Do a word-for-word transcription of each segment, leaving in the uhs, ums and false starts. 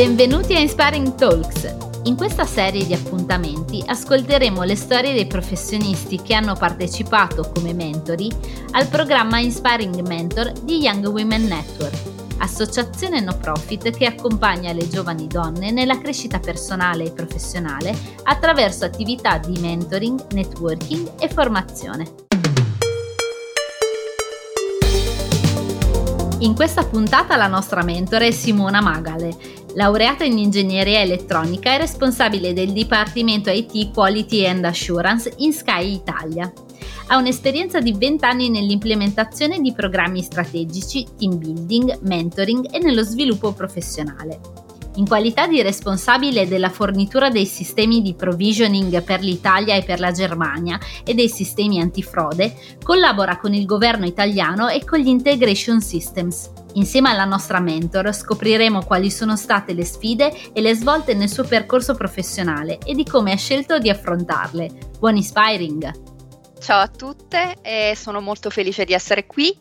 Benvenuti a Inspiring Talks. In questa serie di appuntamenti ascolteremo le storie dei professionisti che hanno partecipato come mentori al programma Inspiring Mentor di Young Women Network, associazione no profit che accompagna le giovani donne nella crescita personale e professionale attraverso attività di mentoring, networking e formazione. In questa puntata la nostra mentore è Simona Magale, laureata in Ingegneria Elettronica e responsabile del Dipartimento I T Quality and Assurance in Sky Italia. Ha un'esperienza di venti anni nell'implementazione di programmi strategici, team building, mentoring e nello sviluppo professionale. In qualità di responsabile della fornitura dei sistemi di provisioning per l'Italia e per la Germania e dei sistemi antifrode, collabora con il Governo italiano e con gli Integration Systems. Insieme alla nostra mentor scopriremo quali sono state le sfide e le svolte nel suo percorso professionale e di come ha scelto di affrontarle. Buon Inspiring! Ciao a tutte e sono molto felice di essere qui.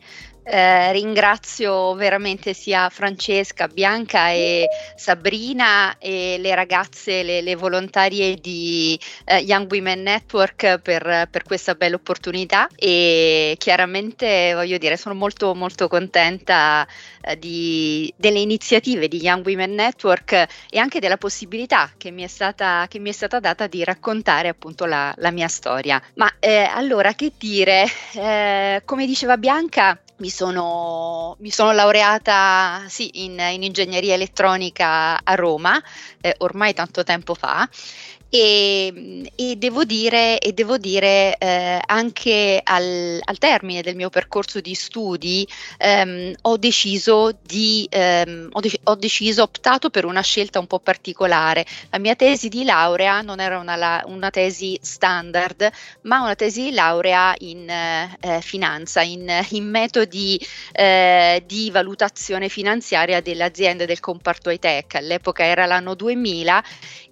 Eh, ringrazio veramente sia Francesca, Bianca e Sabrina e le ragazze, le, le volontarie di eh, Young Women Network per, per questa bella opportunità e chiaramente voglio dire sono molto molto contenta eh, di, delle iniziative di Young Women Network e anche della possibilità che mi è stata, che mi è stata data di raccontare appunto la, la mia storia. Ma eh, allora che dire, eh, come diceva Bianca, Mi sono, mi sono laureata sì, in, in ingegneria elettronica a Roma, eh, ormai tanto tempo fa, E, e devo dire, e devo dire eh, anche al, al termine del mio percorso di studi ehm, ho deciso di ehm, ho, de- ho deciso, ho optato per una scelta un po' particolare. La mia tesi di laurea non era una, la- una tesi standard, ma una tesi di laurea in eh, finanza, in, in metodi eh, di valutazione finanziaria delle aziende del comparto high-tech. All'epoca era l'anno duemila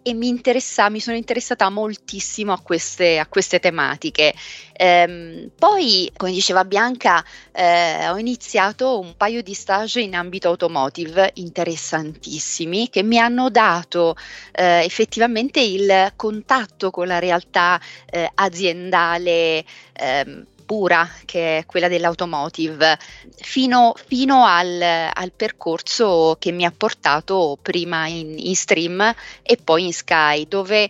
e mi interessa, mi sono interessata moltissimo a queste, a queste tematiche. Ehm, poi, come diceva Bianca, eh, ho iniziato un paio di stage in ambito automotive interessantissimi che mi hanno dato eh, effettivamente il contatto con la realtà eh, aziendale eh, pura, che è quella dell'automotive, fino, fino al, al percorso che mi ha portato prima in, in stream e poi in Sky, dove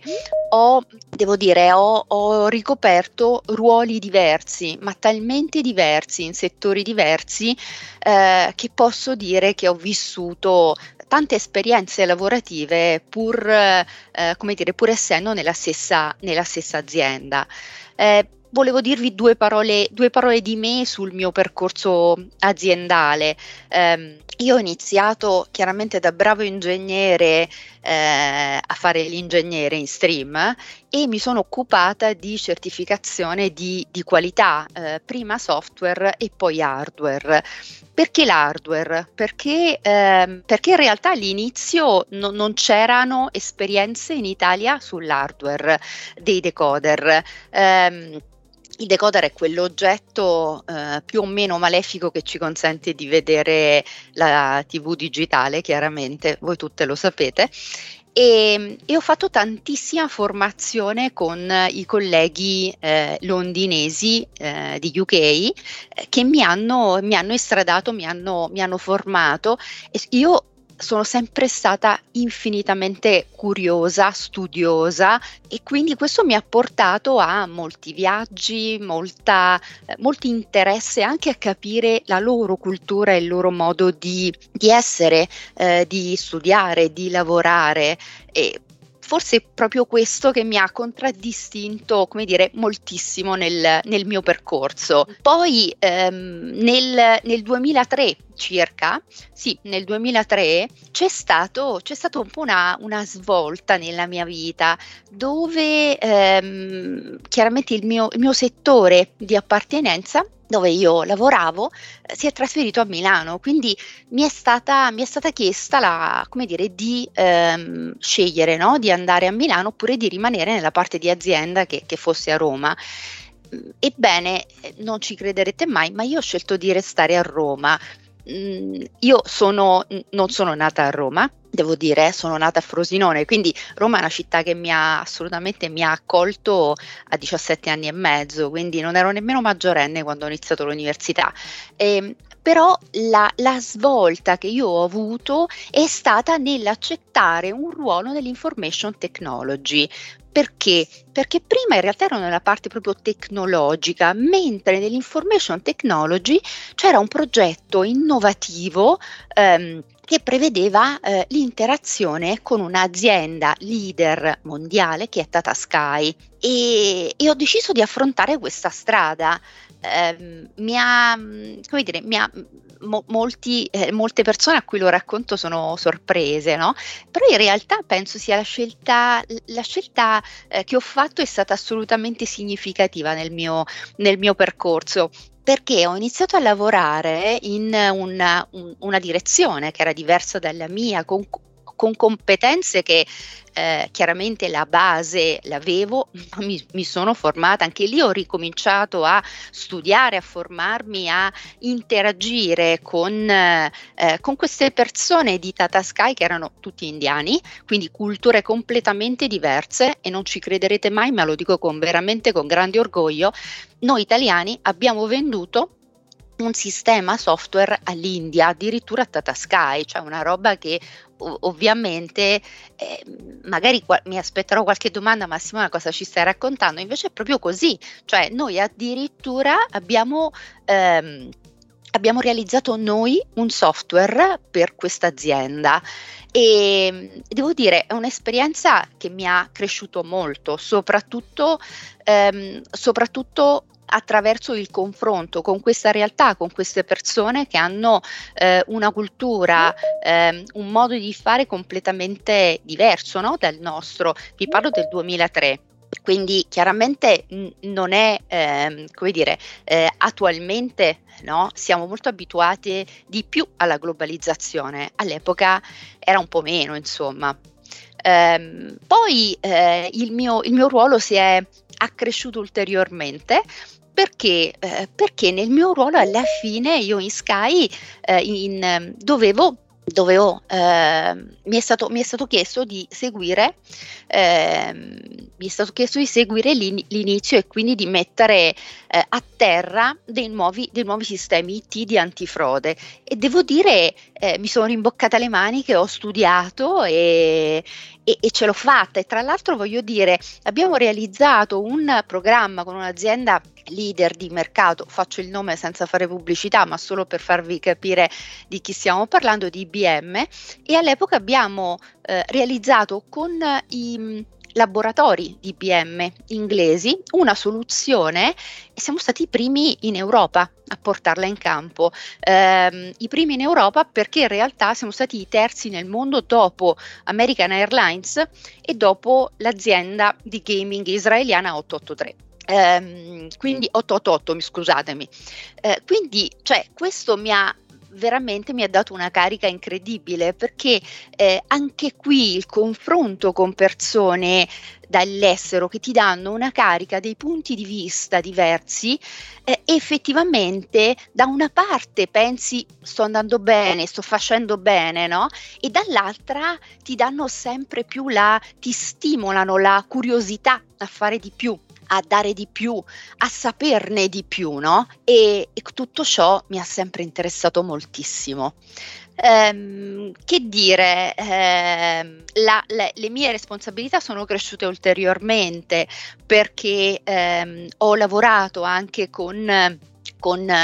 ho, devo dire, ho, ho ricoperto ruoli diversi, ma talmente diversi, in settori diversi, eh, che posso dire che ho vissuto tante esperienze lavorative pur, eh, come dire, pur essendo nella stessa, nella stessa azienda. Eh, Volevo dirvi due parole, due parole di me sul mio percorso aziendale. Um, io ho iniziato chiaramente da bravo ingegnere eh, a fare l'ingegnere in stream e mi sono occupata di certificazione di, di qualità, eh, prima software e poi hardware. Perché l'hardware? Perché, ehm, perché in realtà all'inizio no, non c'erano esperienze in Italia sull'hardware dei decoder. Ehm, Il decoder è quell'oggetto eh, più o meno malefico che ci consente di vedere la tivù digitale, chiaramente, voi tutte lo sapete. E, e ho fatto tantissima formazione con i colleghi eh, londinesi eh, di U K eh, che mi hanno, mi hanno estradato, mi hanno, mi hanno formato. E io sono sempre stata infinitamente curiosa, studiosa e quindi questo mi ha portato a molti viaggi, molta, eh, molto interesse anche a capire la loro cultura e il loro modo di, di essere, eh, di studiare, di lavorare e forse è proprio questo che mi ha contraddistinto, come dire, moltissimo nel, nel mio percorso. Poi ehm, nel, nel duemilatré circa, sì, nel duemilatré c'è stato, c'è stato un po' una, una svolta nella mia vita, dove ehm, chiaramente il mio, il mio settore di appartenenza, dove io lavoravo, si è trasferito a Milano, quindi mi è stata, mi è stata chiesta la, come dire, di ehm, scegliere, no? Di andare a Milano oppure di rimanere nella parte di azienda che, che fosse a Roma. Ebbene, non ci crederete mai, ma io ho scelto di restare a Roma. mh, io sono, non sono nata a Roma, devo dire, sono nata a Frosinone, quindi Roma è una città che mi ha assolutamente mi ha accolto a diciassette anni e mezzo, quindi non ero nemmeno maggiorenne quando ho iniziato l'università. E, però la, la svolta che io ho avuto è stata nell'accettare un ruolo nell'information technology. Perché? Perché prima in realtà ero nella parte proprio tecnologica, mentre nell'information technology c'era un progetto innovativo ehm, che prevedeva eh, l'interazione con un'azienda leader mondiale che è Tata Sky, e, e ho deciso di affrontare questa strada. Eh, mi ha, come dire, mi ha, mo, molti, eh, molte persone a cui lo racconto sono sorprese, no? Però in realtà penso sia la scelta, la scelta eh, che ho fatto è stata assolutamente significativa nel mio, nel mio percorso, perché ho iniziato a lavorare in una, un, una direzione che era diversa dalla mia, con, con competenze che eh, chiaramente la base l'avevo, ma mi, mi sono formata, anche lì ho ricominciato a studiare, a formarmi, a interagire con, eh, con queste persone di Tata Sky che erano tutti indiani, quindi culture completamente diverse, e non ci crederete mai, ma lo dico con, veramente con grande orgoglio, noi italiani abbiamo venduto un sistema software all'India, addirittura a Tata Sky, cioè una roba che ovviamente eh, magari qua, mi aspetterò qualche domanda, ma Simona cosa ci stai raccontando? Invece è proprio così, cioè noi addirittura abbiamo, ehm, abbiamo realizzato noi un software per questa azienda, e devo dire è un'esperienza che mi ha cresciuto molto, soprattutto, ehm, soprattutto attraverso il confronto con questa realtà, con queste persone che hanno eh, una cultura, eh, un modo di fare completamente diverso, no? Dal nostro. Vi parlo del duemilatré, quindi chiaramente n- non è, eh, come dire, eh, attualmente, no? Siamo molto abituati di più alla globalizzazione, all'epoca era un po' meno, insomma. Ehm, poi eh, il mio, il mio ruolo si è accresciuto ulteriormente. Perché? Eh, perché nel mio ruolo alla fine io in Sky eh, in, dovevo, dovevo eh, mi, è stato, mi è stato chiesto di seguire eh, mi è stato chiesto di seguire l'in- l'inizio e quindi di mettere eh, a terra dei nuovi, dei nuovi sistemi I T di antifrode, e devo dire eh, mi sono rimboccata le maniche, ho studiato e E, e ce l'ho fatta, e tra l'altro voglio dire abbiamo realizzato un programma con un'azienda leader di mercato, faccio il nome senza fare pubblicità ma solo per farvi capire di chi stiamo parlando, di I B M, e all'epoca abbiamo eh, realizzato con i laboratori di I B M inglesi una soluzione, e siamo stati i primi in Europa a portarla in campo, eh, i primi in Europa perché in realtà siamo stati i terzi nel mondo dopo American Airlines e dopo l'azienda di gaming israeliana otto otto tre, eh, quindi otto otto otto mi scusatemi, eh, quindi cioè questo mi ha veramente mi ha dato una carica incredibile, perché eh, anche qui il confronto con persone dall'estero che ti danno una carica, dei punti di vista diversi, eh, effettivamente da una parte pensi sto andando bene, sto facendo bene, no? E dall'altra ti danno sempre più la, ti stimolano la curiosità a fare di più, a dare di più, a saperne di più, no? E, e tutto ciò mi ha sempre interessato moltissimo. Ehm, che dire, ehm, la, la, le mie responsabilità sono cresciute ulteriormente perché ehm, ho lavorato anche con, con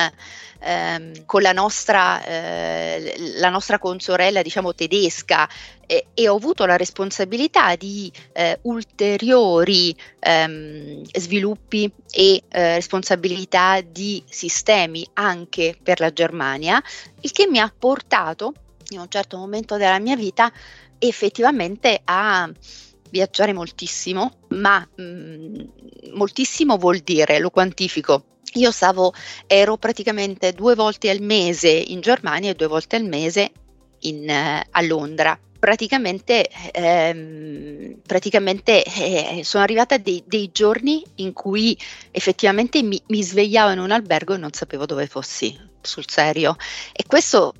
Ehm, con la nostra, eh, la nostra consorella, diciamo tedesca, eh, e ho avuto la responsabilità di eh, ulteriori ehm, sviluppi e eh, responsabilità di sistemi anche per la Germania, il che mi ha portato in un certo momento della mia vita effettivamente a viaggiare moltissimo, ma mh, moltissimo vuol dire, lo quantifico, io stavo, ero praticamente due volte al mese in Germania e due volte al mese in, eh, a Londra, praticamente, ehm, praticamente eh, sono arrivata dei, dei giorni in cui effettivamente mi, mi svegliavo in un albergo e non sapevo dove fossi, sul serio. E questo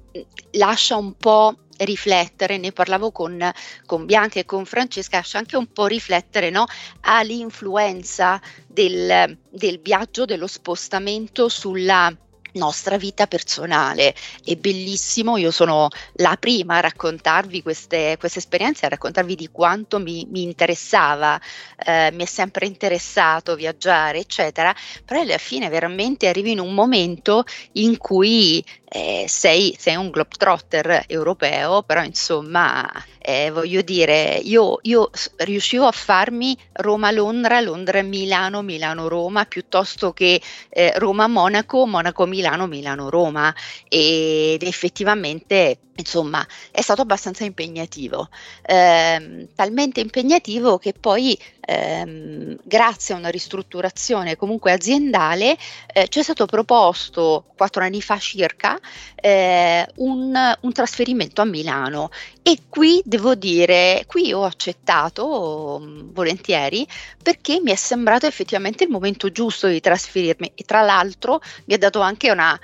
lascia un po' riflettere, ne parlavo con, con Bianca e con Francesca, lascia anche un po' riflettere, no, all'influenza del, del viaggio, dello spostamento sulla nostra vita personale. È bellissimo, io sono la prima a raccontarvi queste, queste esperienze, a raccontarvi di quanto mi, mi interessava, eh, mi è sempre interessato viaggiare eccetera, però alla fine veramente arrivi in un momento in cui eh, sei, sei un globetrotter europeo, però insomma eh, voglio dire, io, io riuscivo a farmi Roma-Londra, Londra-Milano, Milano-Roma, piuttosto che eh, Roma-Monaco, Monaco-Milano, Milano, Milano, Roma, ed effettivamente insomma è stato abbastanza impegnativo, ehm, talmente impegnativo che poi ehm, grazie a una ristrutturazione comunque aziendale eh, ci è stato proposto quattro anni fa circa eh, un, un trasferimento a Milano, e qui devo dire, qui ho accettato mh, volentieri, perché mi è sembrato effettivamente il momento giusto di trasferirmi, e tra l'altro mi ha dato anche una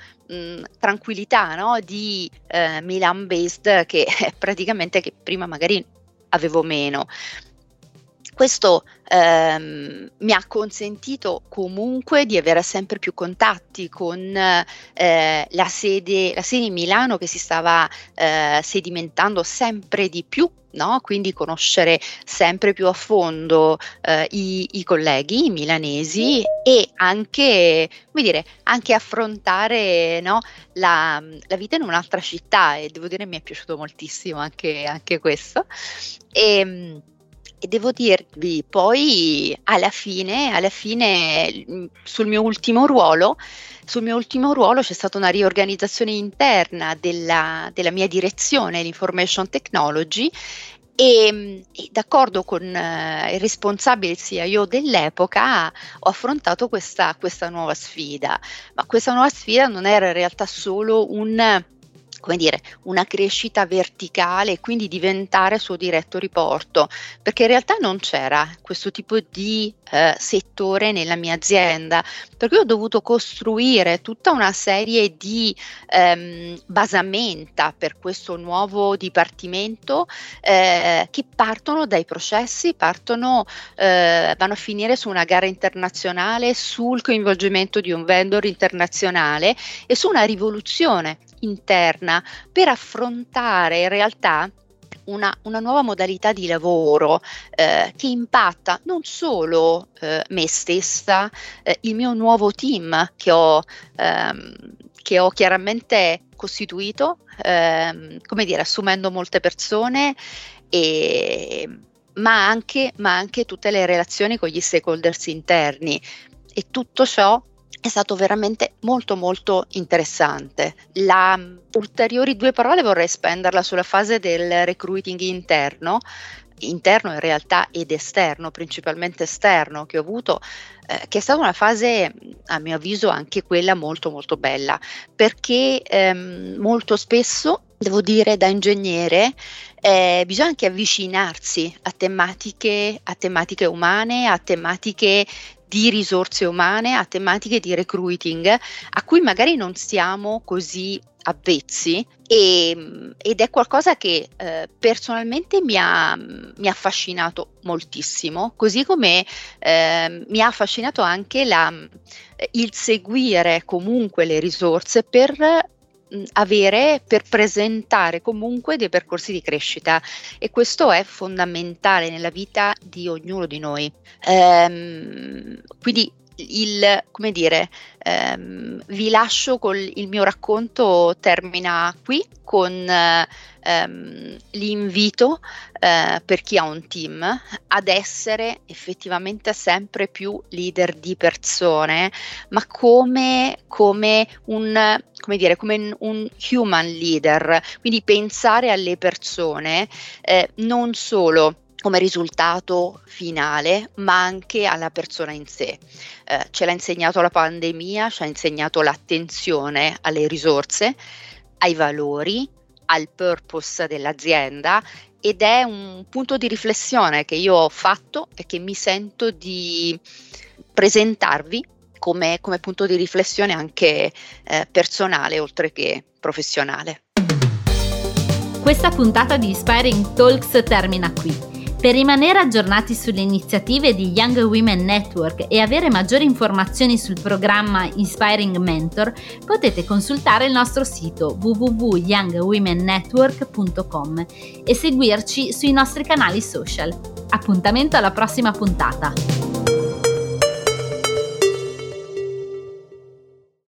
tranquillità, no, di eh, Milan based, che eh, praticamente che prima magari avevo meno. Questo ehm, mi ha consentito comunque di avere sempre più contatti con eh, la sede, la sede di Milano, che si stava eh, sedimentando sempre di più, no? Quindi conoscere sempre più a fondo eh, i, i colleghi milanesi, e anche, come dire, anche affrontare, no, la, la vita in un'altra città, e devo dire mi è piaciuto moltissimo anche, anche questo. E, E devo dirvi poi alla fine, alla fine sul mio ultimo ruolo, sul mio ultimo ruolo c'è stata una riorganizzazione interna della, della mia direzione, l'Information Technology, e, e d'accordo con eh, il responsabile, il C I O dell'epoca, ho affrontato questa, questa nuova sfida. Ma questa nuova sfida non era in realtà solo un... come dire, una crescita verticale, e quindi diventare suo diretto riporto, perché in realtà non c'era questo tipo di eh, settore nella mia azienda, per cui ho dovuto costruire tutta una serie di ehm, basamenta per questo nuovo dipartimento eh, che partono dai processi, partono, eh, vanno a finire su una gara internazionale, sul coinvolgimento di un vendor internazionale e su una rivoluzione interna per affrontare in realtà una, una nuova modalità di lavoro eh, che impatta non solo eh, me stessa, eh, il mio nuovo team che ho, ehm, che ho chiaramente costituito, ehm, come dire, assumendo molte persone, e, ma, anche, ma anche tutte le relazioni con gli stakeholders interni, e tutto ciò è stato veramente molto molto interessante. La ulteriori due parole vorrei spenderla sulla fase del recruiting interno, interno in realtà ed esterno, principalmente esterno, che ho avuto, eh, che è stata una fase a mio avviso anche quella molto molto bella, perché ehm, molto spesso, devo dire, da ingegnere eh, bisogna anche avvicinarsi a tematiche, a tematiche umane, a tematiche di risorse umane, a tematiche di recruiting, a cui magari non siamo così avvezzi, e, ed è qualcosa che eh, personalmente mi ha, mi ha affascinato moltissimo, così come eh, mi ha affascinato anche la, il seguire comunque le risorse per avere, per presentare comunque dei percorsi di crescita, e questo è fondamentale nella vita di ognuno di noi. Ehm, quindi il, come dire, ehm, vi lascio col, il mio racconto termina qui con ehm, l'invito eh, per chi ha un team ad essere effettivamente sempre più leader di persone, ma come, come un come dire, come un human leader, quindi pensare alle persone eh, non solo come risultato finale, ma anche alla persona in sé. Eh, ce l'ha insegnato la pandemia, ci ha insegnato l'attenzione alle risorse, ai valori, al purpose dell'azienda, ed è un punto di riflessione che io ho fatto e che mi sento di presentarvi come, come punto di riflessione anche eh, personale oltre che professionale. Questa puntata di Inspiring Talks termina qui. Per rimanere aggiornati sulle iniziative di Young Women Network e avere maggiori informazioni sul programma Inspiring Mentor, potete consultare il nostro sito w w w punto young women network punto com e seguirci sui nostri canali social. Appuntamento alla prossima puntata!